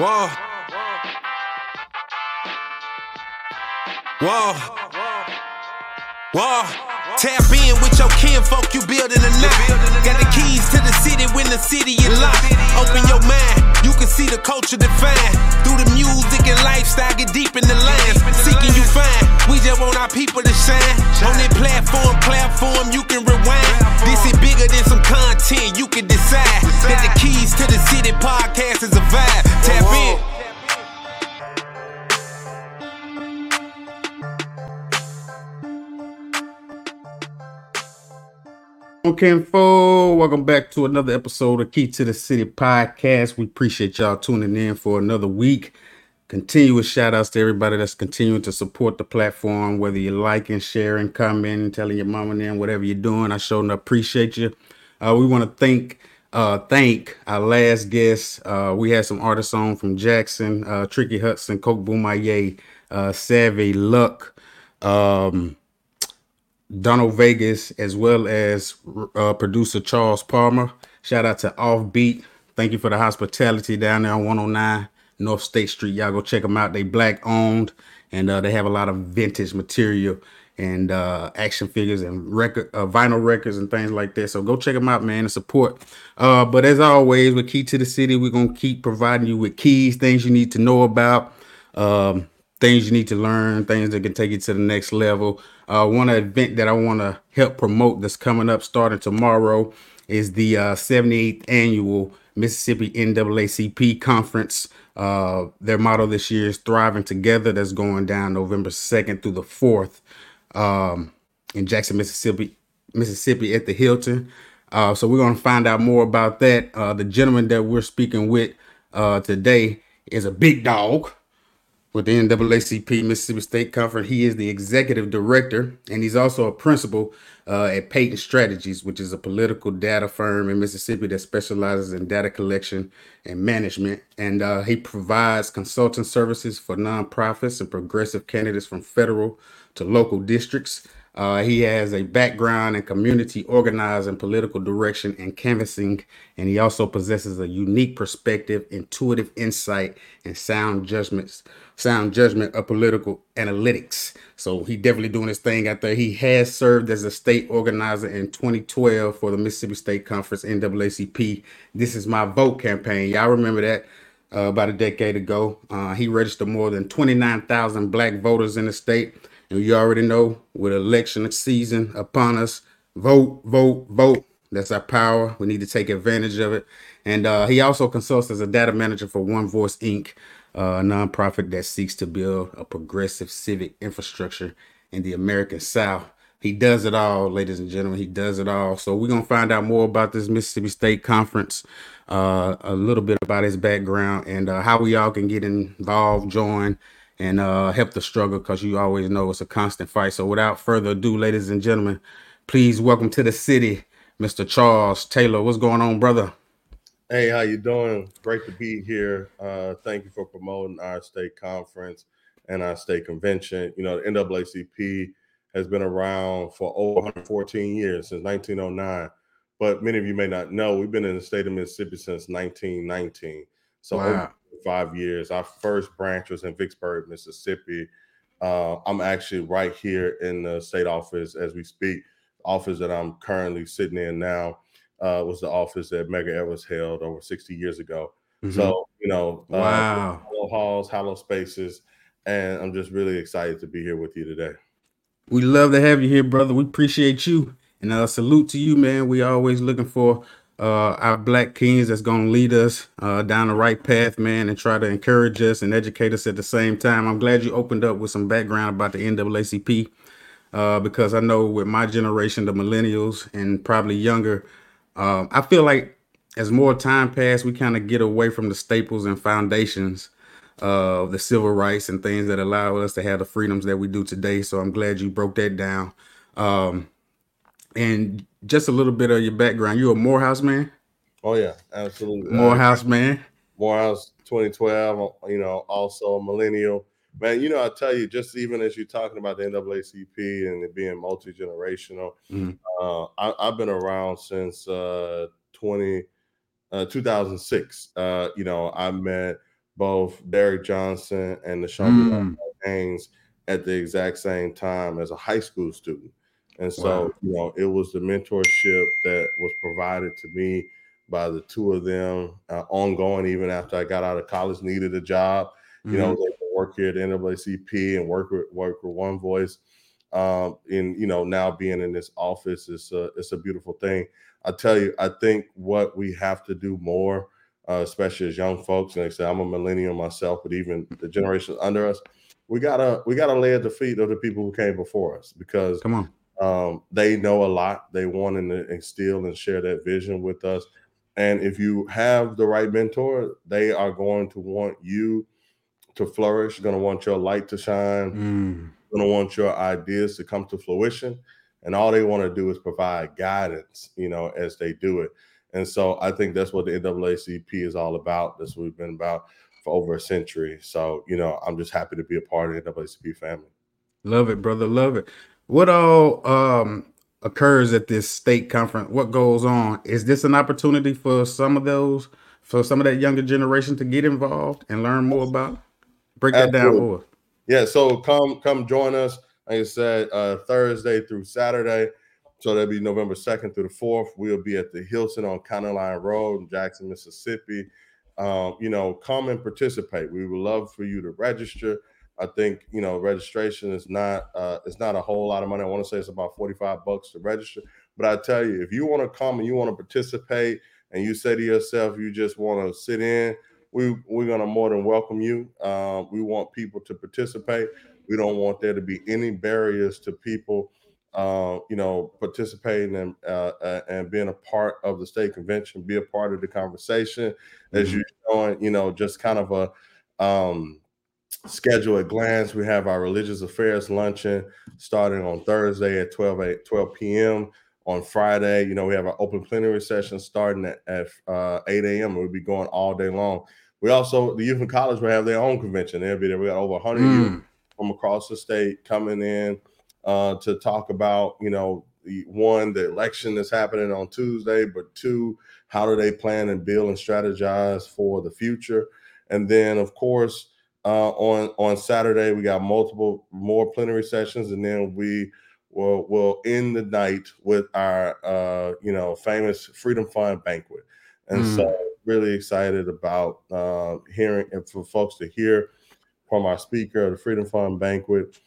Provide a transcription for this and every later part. Whoa. Whoa. Whoa. Tap in with your kinfolk, you building a knot. Got the keys to the city when the city is locked. Open your mind, you can see the culture defined. Through the music and lifestyle, get deep in the lines. Seeking you find, we just want our people to shine. On that platform, you can rewind. This is bigger than some content, you can decide. That the Keys to the City podcast is a vibe. Tap in. Okay, folks, welcome back to another episode of Key to the City podcast. We appreciate y'all tuning in for another week. Continuous shout outs to everybody that's continuing to support the platform, whether you're liking, sharing, commenting, telling your mom and them, whatever you're doing. I sure appreciate you. We want to thank our last guest. We had some artists on from Jackson, Tricky Hudson, Coke Boomaye, Savvy Luck, Donald Vegas, as well as producer Charles Palmer. Shout out to Offbeat. Thank you for the hospitality down there on 109 North State Street. Y'all go check them out. They black owned, and they have a lot of vintage material and action figures and vinyl records and things like that. So go check them out, man, and support. But as always, with Key to the City, we're going to keep providing you with keys, things you need to know about, things you need to learn, things that can take you to the next level. One event that I want to help promote that's coming up starting tomorrow is the 78th Annual Mississippi NAACP Conference. Their motto this year is Thriving Together. That's going down November 2nd through the 4th in Jackson, Mississippi at the Hilton. So we're going to find out more about that. The gentleman that we're speaking with today is a big dog with the NAACP Mississippi State Conference. He is the executive director, and he's also a principal at Peyton Strategies, which is a political data firm in Mississippi that specializes in data collection and management. And he provides consulting services for nonprofits and progressive candidates from federal to local districts. He has a background in community organizing, political direction, and canvassing, and he also possesses a unique perspective, intuitive insight, and sound judgment of political analytics. So he definitely doing his thing out there. He has served as a state organizer in 2012 for the Mississippi State Conference NAACP. This is my vote campaign. Y'all remember that? About a decade ago. He registered more than 29,000 black voters in the state. And you already know, with election season upon us, vote, vote, vote. That's our power. We need to take advantage of it. And he also consults as a data manager for One Voice, Inc., a nonprofit that seeks to build a progressive civic infrastructure in the American South. He does it all, ladies and gentlemen. He does it all. So we're going to find out more about this Mississippi State Conference, a little bit about his background, and how we all can get involved, join, and help the struggle, because you always know it's a constant fight. So without further ado, ladies and gentlemen, please welcome to the city, Mr. Charles Taylor. What's going on, brother? Hey, how you doing? Great to be here. Thank you for promoting our state conference and our state convention. You know, the NAACP has been around for over 114 years, since 1909. But many of you may not know, we've been in the state of Mississippi since 1919. So wow. Over 5 years. Our first branch was in Vicksburg, Mississippi. I'm actually right here in the state office as we speak. The office that I'm currently sitting in now was the office that Medgar Evers held over 60 years ago. Mm-hmm. So, you know, wow. Hollow halls, hollow spaces, and I'm just really excited to be here with you today. We love to have you here, brother. We appreciate you. And a salute to you, man. We always looking for our black kings that's going to lead us down the right path, man, and try to encourage us and educate us at the same time. I'm glad you opened up with some background about the NAACP because I know with my generation, the millennials and probably younger, I feel like as more time passed, we kind of get away from the staples and foundations of the civil rights and things that allow us to have the freedoms that we do today. So I'm glad you broke that down. And just a little bit of your background. You a Morehouse man? Oh yeah, absolutely. Morehouse man. Morehouse 2012, you know, also a millennial. Man, you know, I tell you, just even as you're talking about the NAACP and it being multi-generational, I've been around since 2006. You know, I met both Derrick Johnson and the Shawn Haynes at the exact same time as a high school student. And so, you know, it was the mentorship that was provided to me by the two of them ongoing, even after I got out of college, needed a job, you know, like work here at NAACP and work with One Voice. And, you know, now being in this office, it's a beautiful thing. I tell you, I think what we have to do more, especially as young folks, and like I said, I'm a millennial myself, but even the generations under us, we gotta lay at the feet of the people who came before us, because they know a lot. They want to instill and share that vision with us. And if you have the right mentor, they are going to want you to flourish, going to want your light to shine, going to want your ideas to come to fruition. And all they want to do is provide guidance, you know, as they do it. And so I think that's what the NAACP is all about. That's what we've been about for over a century. So, you know, I'm just happy to be a part of the NAACP family. Love it, brother. Love it. What all occurs at this state conference? What goes on? Is this an opportunity for some of that younger generation to get involved and learn more about? Break that down for us. Yeah, so come join us. Like I said, Thursday through Saturday. So that'll be November 2nd through the 4th. We'll be at the Hilton on County Line Road in Jackson, Mississippi. You know, come and participate. We would love for you to register. I think, you know, registration is not a whole lot of money. I want to say it's about $45 to register. But I tell you, if you want to come and you want to participate and you say to yourself, you just want to sit in, we're going to more than welcome you. We want people to participate. We don't want there to be any barriers to people, you know, participating and being a part of the state convention, be a part of the conversation. As you're showing, you know, just kind of a schedule at glance. We have our religious affairs luncheon starting on Thursday at 12 p.m. On Friday, you know, we have our open plenary session starting at 8 a.m. We'll be going all day long. We also, the youth in college will have their own convention. They'll be there. We got over 100 youth from across the state coming in to talk about, you know, the election that's happening on Tuesday, but two, how do they plan and build and strategize for the future? And then, of course, on Saturday, we got multiple more plenary sessions, and then we'll end the night with our, you know, famous Freedom Fund banquet. And so really excited about hearing, and for folks to hear from our speaker of the Freedom Fund banquet,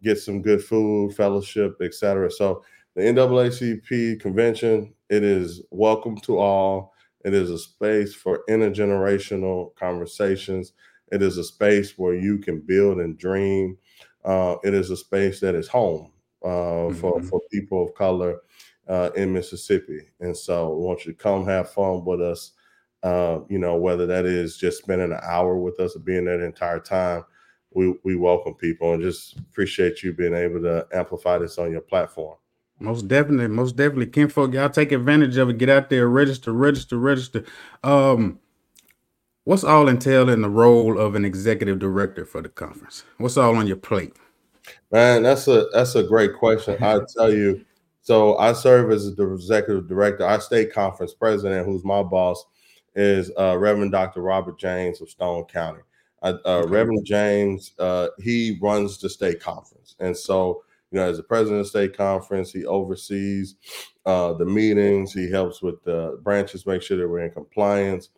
get some good food, fellowship, et cetera. So the NAACP convention, it is welcome to all. It is a space for intergenerational conversations. It is a space where you can build and dream. It is a space that is home for people of color in Mississippi. And so we want you to come have fun with us, you know, whether that is just spending an hour with us or being there the entire time. We welcome people and just appreciate you being able to amplify this on your platform. Most definitely. Most definitely. Kinfolk, y'all take advantage of it. Get out there. Register. What's all entailed in the role of an executive director for the conference? What's all on your plate? Man, that's a great question. I tell you, so I serve as the executive director. Our state conference president, who's my boss, is Reverend Dr. Robert James of Stone County. Reverend James, he runs the state conference. And so, you know, as the president of the state conference, he oversees the meetings. He helps with the branches, make sure that we're in compliance.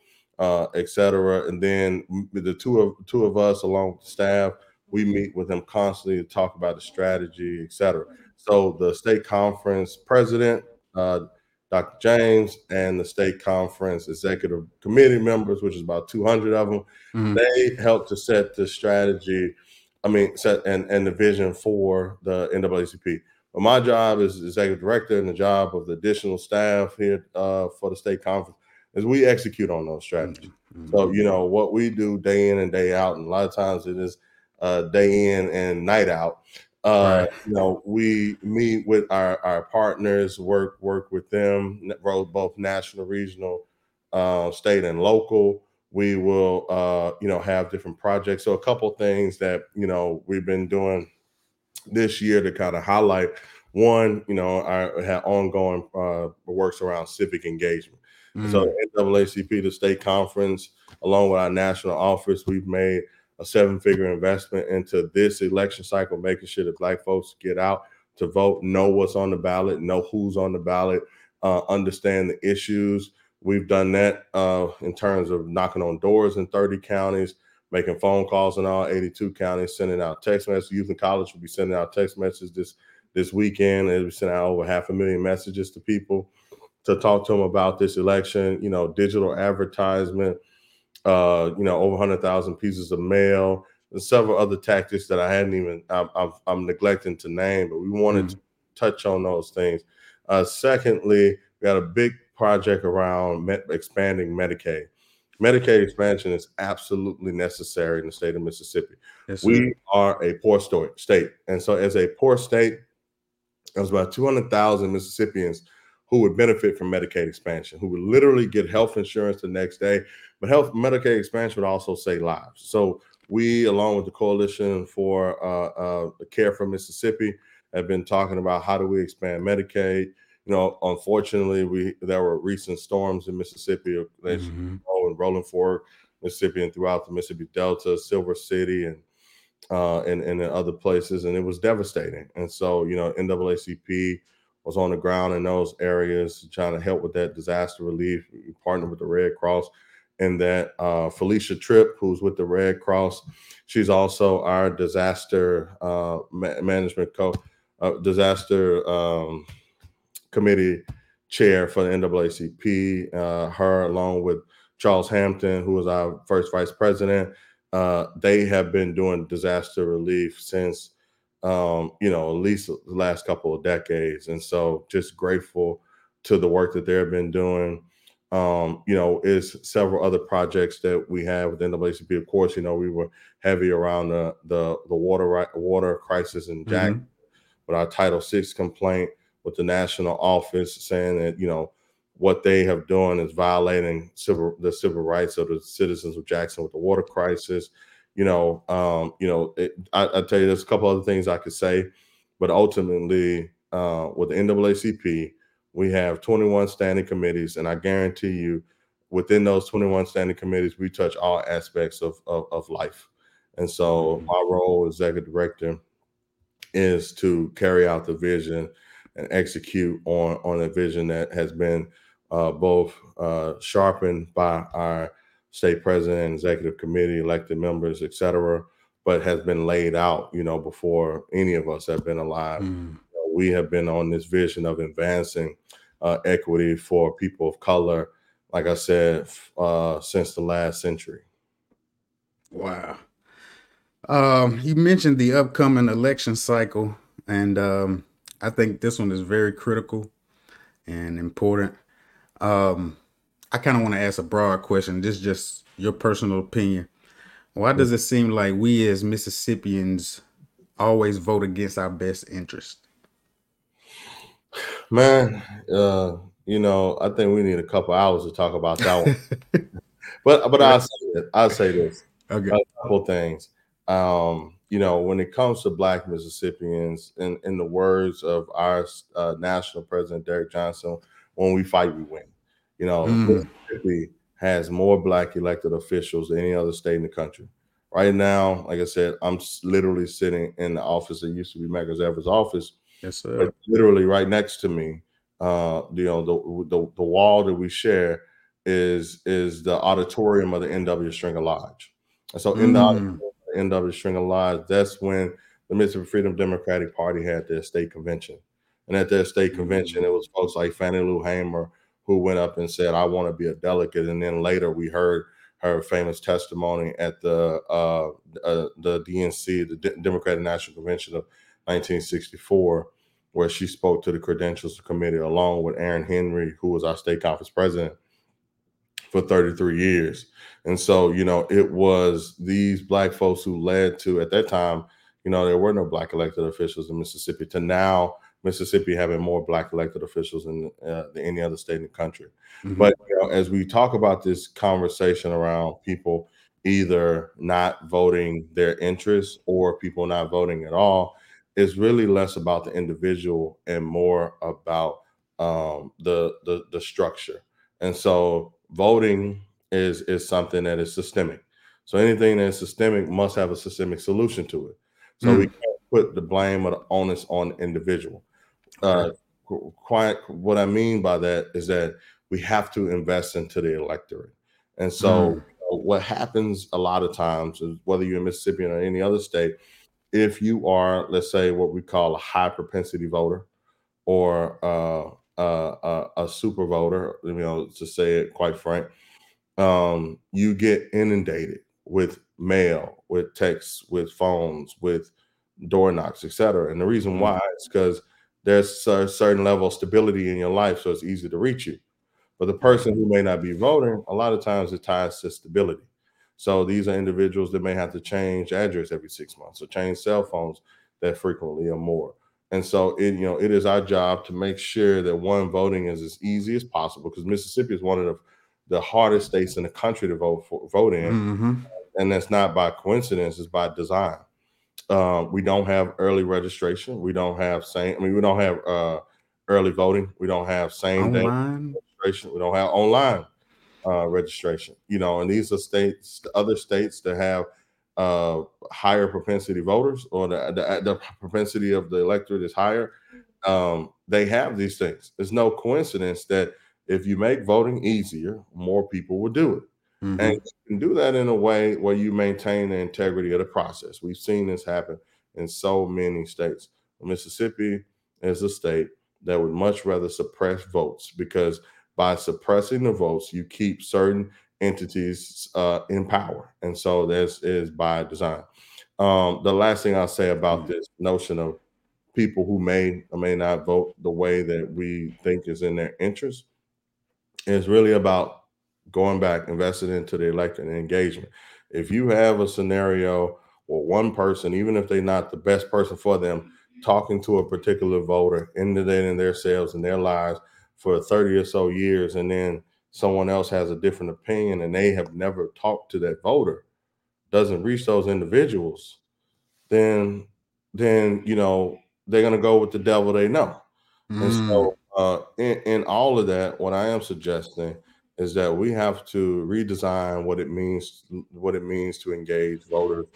Etc. And then the two of us, along with the staff, we meet with him constantly to talk about the strategy, etc. So the state conference president, Dr. James, and the state conference executive committee members, which is about 200 of them, they help to set the strategy. I mean, set and the vision for the NAACP. But my job as executive director, and the job of the additional staff here for the state conference, is we execute on those strategies. So, you know, what we do day in and day out, and a lot of times it is day in and night out. You know, we meet with our partners, work with them, both national, regional, state, and local. We will, you know, have different projects. So a couple things that, you know, we've been doing this year to kind of highlight. One, you know, I have ongoing works around civic engagement. Mm-hmm. So the NAACP, the state conference, along with our national office, we've made a seven-figure investment into this election cycle, making sure that Black folks get out to vote, know what's on the ballot, know who's on the ballot, understand the issues. We've done that in terms of knocking on doors in 30 counties, making phone calls in all 82 counties, sending out text messages. Youth in College will be sending out text messages this weekend. It'll be sending out over 500,000 messages to people to talk to them about this election, you know, digital advertisement, you know, over 100,000 pieces of mail, and several other tactics that I hadn't even, I'm neglecting to name, but we wanted to touch on those things. Secondly, we got a big project around expanding Medicaid. Medicaid expansion is absolutely necessary in the state of Mississippi. Yes, we are a poor state. And so as a poor state, there's about 200,000 Mississippians who would benefit from Medicaid expansion, who would literally get health insurance the next day. But Medicaid expansion would also save lives. So we, along with the Coalition for Care for Mississippi, have been talking about how do we expand Medicaid. You know, unfortunately, there were recent storms in Mississippi, and Rolling Fork, Mississippi, and throughout the Mississippi Delta, Silver City, and in other places, and it was devastating. And so, you know, NAACP was on the ground in those areas trying to help with that disaster relief. We partnered with the Red Cross, and that Felicia Tripp, who's with the Red Cross, she's also our disaster management disaster committee chair for the NAACP. Her, along with Charles Hampton, who was our first vice president, they have been doing disaster relief since, you know, at least the last couple of decades. And so just grateful to the work that they've been doing. You know, is several other projects that we have with NAACP. Of course, you know, we were heavy around the water crisis in Jackson with our Title VI complaint, with the national office saying that, you know, what they have done is violating the civil rights of the citizens of Jackson with the water crisis. You know, I tell you, there's a couple other things I could say, but ultimately with the NAACP, we have 21 standing committees, and I guarantee you within those 21 standing committees, we touch all aspects of life. And so my role as executive director is to carry out the vision and execute on a vision that has been both sharpened by our state president, executive committee, elected members, et cetera, but has been laid out, you know, before any of us have been alive. We have been on this vision of advancing equity for people of color, like I said, since the last century. Wow. You mentioned the upcoming election cycle, and I think this one is very critical and important. I kind of want to ask a broad question. This is just your personal opinion. Why does it seem like we as Mississippians always vote against our best interest? Man, you know, I think we need a couple hours to talk about that one. but I'll say this. Okay. A couple things. You know, when it comes to Black Mississippians, in the words of our national president, Derrick Johnson, when we fight, we win. You know, Mississippi has more Black elected officials than any other state in the country. Right now, like I said, I'm literally sitting in the office that used to be Medgar Evers' office. Yes, sir. But literally right next to me, you know, the wall that we share is the auditorium of the N.W. Stringer Lodge. And so in the auditorium, N.W. Stringer Lodge, that's when the Mississippi Freedom Democratic Party had their state convention. And at their state convention, it was folks like Fannie Lou Hamer who went up and said, I want to be a delegate. And then later we heard her famous testimony at the DNC, the Democratic National Convention of 1964, where she spoke to the credentials committee along with Aaron Henry, who was our state conference president for 33 years. And so, you know, it was these Black folks who led to, at that time, you know, there were no Black elected officials in Mississippi, to now Mississippi having more Black elected officials than any other state in the country. But, you know, as we talk about this conversation around people either not voting their interests or people not voting at all, it's really less about the individual and more about the structure. And so voting is something that is systemic. So anything that's systemic must have a systemic solution to it. So we can't put the blame or the onus on the individual. What I mean by that is that we have to invest into the electorate. And so what happens a lot of times is, whether you're in Mississippi or any other state, if you are, let's say, what we call a high propensity voter or a super voter, you know, to say it quite frank, you get inundated with mail, with texts, with phones, with door knocks, et cetera. And the reason why is because there's a certain level of stability in your life, so it's easy to reach you. But the person who may not be voting, a lot of times it ties to stability. So these are individuals that may have to change address every 6 months or change cell phones that frequently or more. And so it, you know, it is our job to make sure that one, voting is as easy as possible, because Mississippi is one of the hardest states in the country to vote in. Mm-hmm. And that's not by coincidence, it's by design. We don't have early registration. We don't have early voting. We don't have same day registration. We don't have online registration, you know, and these are other states that have higher propensity voters, or the propensity of the electorate is higher. They have these things. There's no coincidence that if you make voting easier, more people will do it. Mm-hmm. And you can do that in a way where you maintain the integrity of the process. We've seen this happen in so many states. Mississippi is a state that would much rather suppress votes, because by suppressing the votes, you keep certain entities in power. And so this is by design. The last thing I'll say about this notion of people who may or may not vote the way that we think is in their interest, it's really about going back, investing into the election and engagement. If you have a scenario where one person, even if they're not the best person for them, talking to a particular voter, inundating themselves and their lives for 30 or so years, and then someone else has a different opinion and they have never talked to that voter, doesn't reach those individuals, then you know, they're going to go with the devil they know. Mm. And so in all of that, what I am suggesting is that we have to redesign what it means to engage voters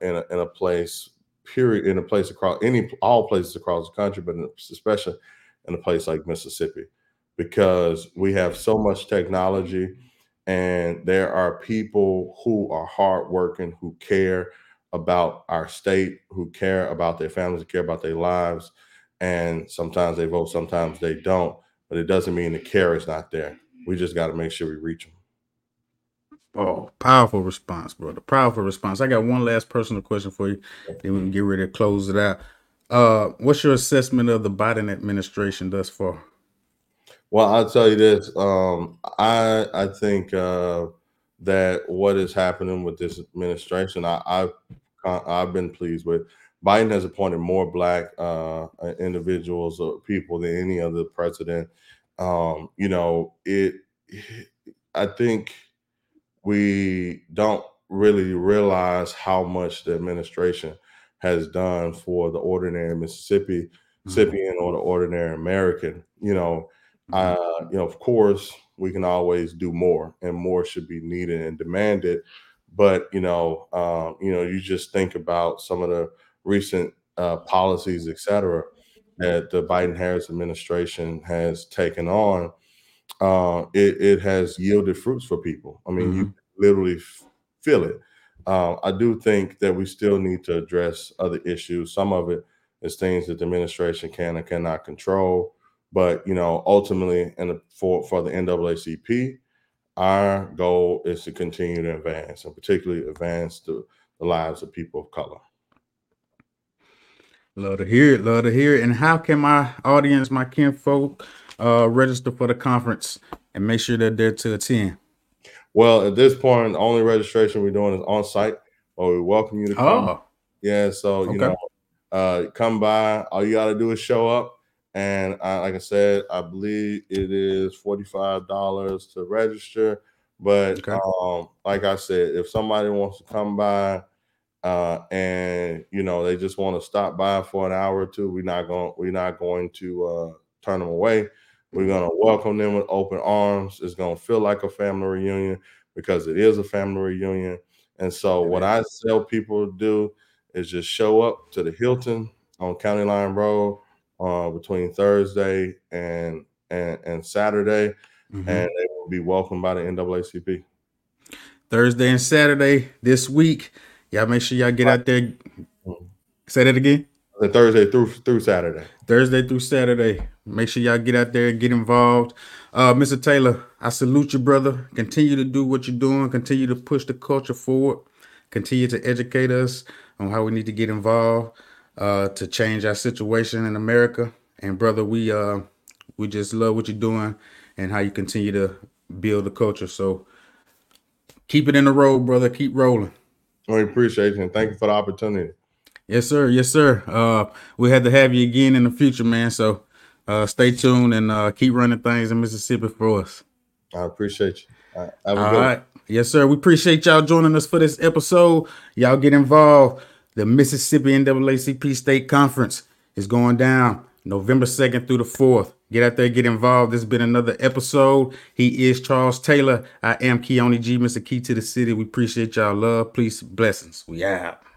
in a place, period, in a place across all places across the country, but especially in a place like Mississippi, because we have so much technology, and there are people who are hardworking, who care about our state, who care about their families, who care about their lives. And sometimes they vote, sometimes they don't, but it doesn't mean the care is not there. We just got to make sure we reach them. Oh, powerful response, brother. Powerful response. I got one last personal question for you, then we can get ready to close it out. What's your assessment of the Biden administration thus far? Well, I'll tell you this. I think that what is happening with this administration, I've been pleased with. Biden has appointed more Black individuals or people than any other president. You know, I think we don't really realize how much the administration has done for the ordinary Mississippian or the ordinary American. You know, you know, of course, we can always do more, and more should be needed and demanded. But, you know, you just think about some of the recent policies, et cetera, that the Biden-Harris administration has taken on, it has yielded fruits for people. I mean, you literally feel it. I do think that we still need to address other issues. Some of it is things that the administration can and cannot control. But, you know, ultimately, and for the NAACP, our goal is to continue to advance, and particularly advance the lives of people of color. Love to hear it. Love to hear it. And how can my audience, my kinfolk, register for the conference and make sure they're there to attend? Well, at this point, the only registration we're doing is on site, or we welcome you to come. Oh. Yeah. So, you know, come by. All you got to do is show up. And like I said, I believe it is $45 to register. But like I said, if somebody wants to come by, and you know, they just want to stop by for an hour or two, we're not going to turn them away. We're going to welcome them with open arms. It's going to feel like a family reunion because it is a family reunion. And so what I tell people to do is just show up to the Hilton on County Line Road between Thursday and Saturday, mm-hmm. and they will be welcomed by the NAACP. Thursday and Saturday this week. Y'all make sure y'all get out there. Say that again. Thursday through Saturday. Thursday through Saturday. Make sure y'all get out there and get involved. Mr. Taylor, I salute you, brother. Continue to do what you're doing. Continue to push the culture forward. Continue to educate us on how we need to get involved to change our situation in America. And brother, we just love what you're doing and how you continue to build the culture. So keep it in the road, brother. Keep rolling. We appreciate you, and thank you for the opportunity. Yes, sir. Yes, sir. We had to have you again in the future, man. So stay tuned and keep running things in Mississippi for us. I appreciate you. All right. Yes, sir. We appreciate y'all joining us for this episode. Y'all get involved. The Mississippi NAACP State Conference is going down November 2nd through the 4th. Get out there, get involved. This has been another episode. He is Charles Taylor. I am Keone G, Mr. Key to the City. We appreciate y'all love. Peace, blessings. We out.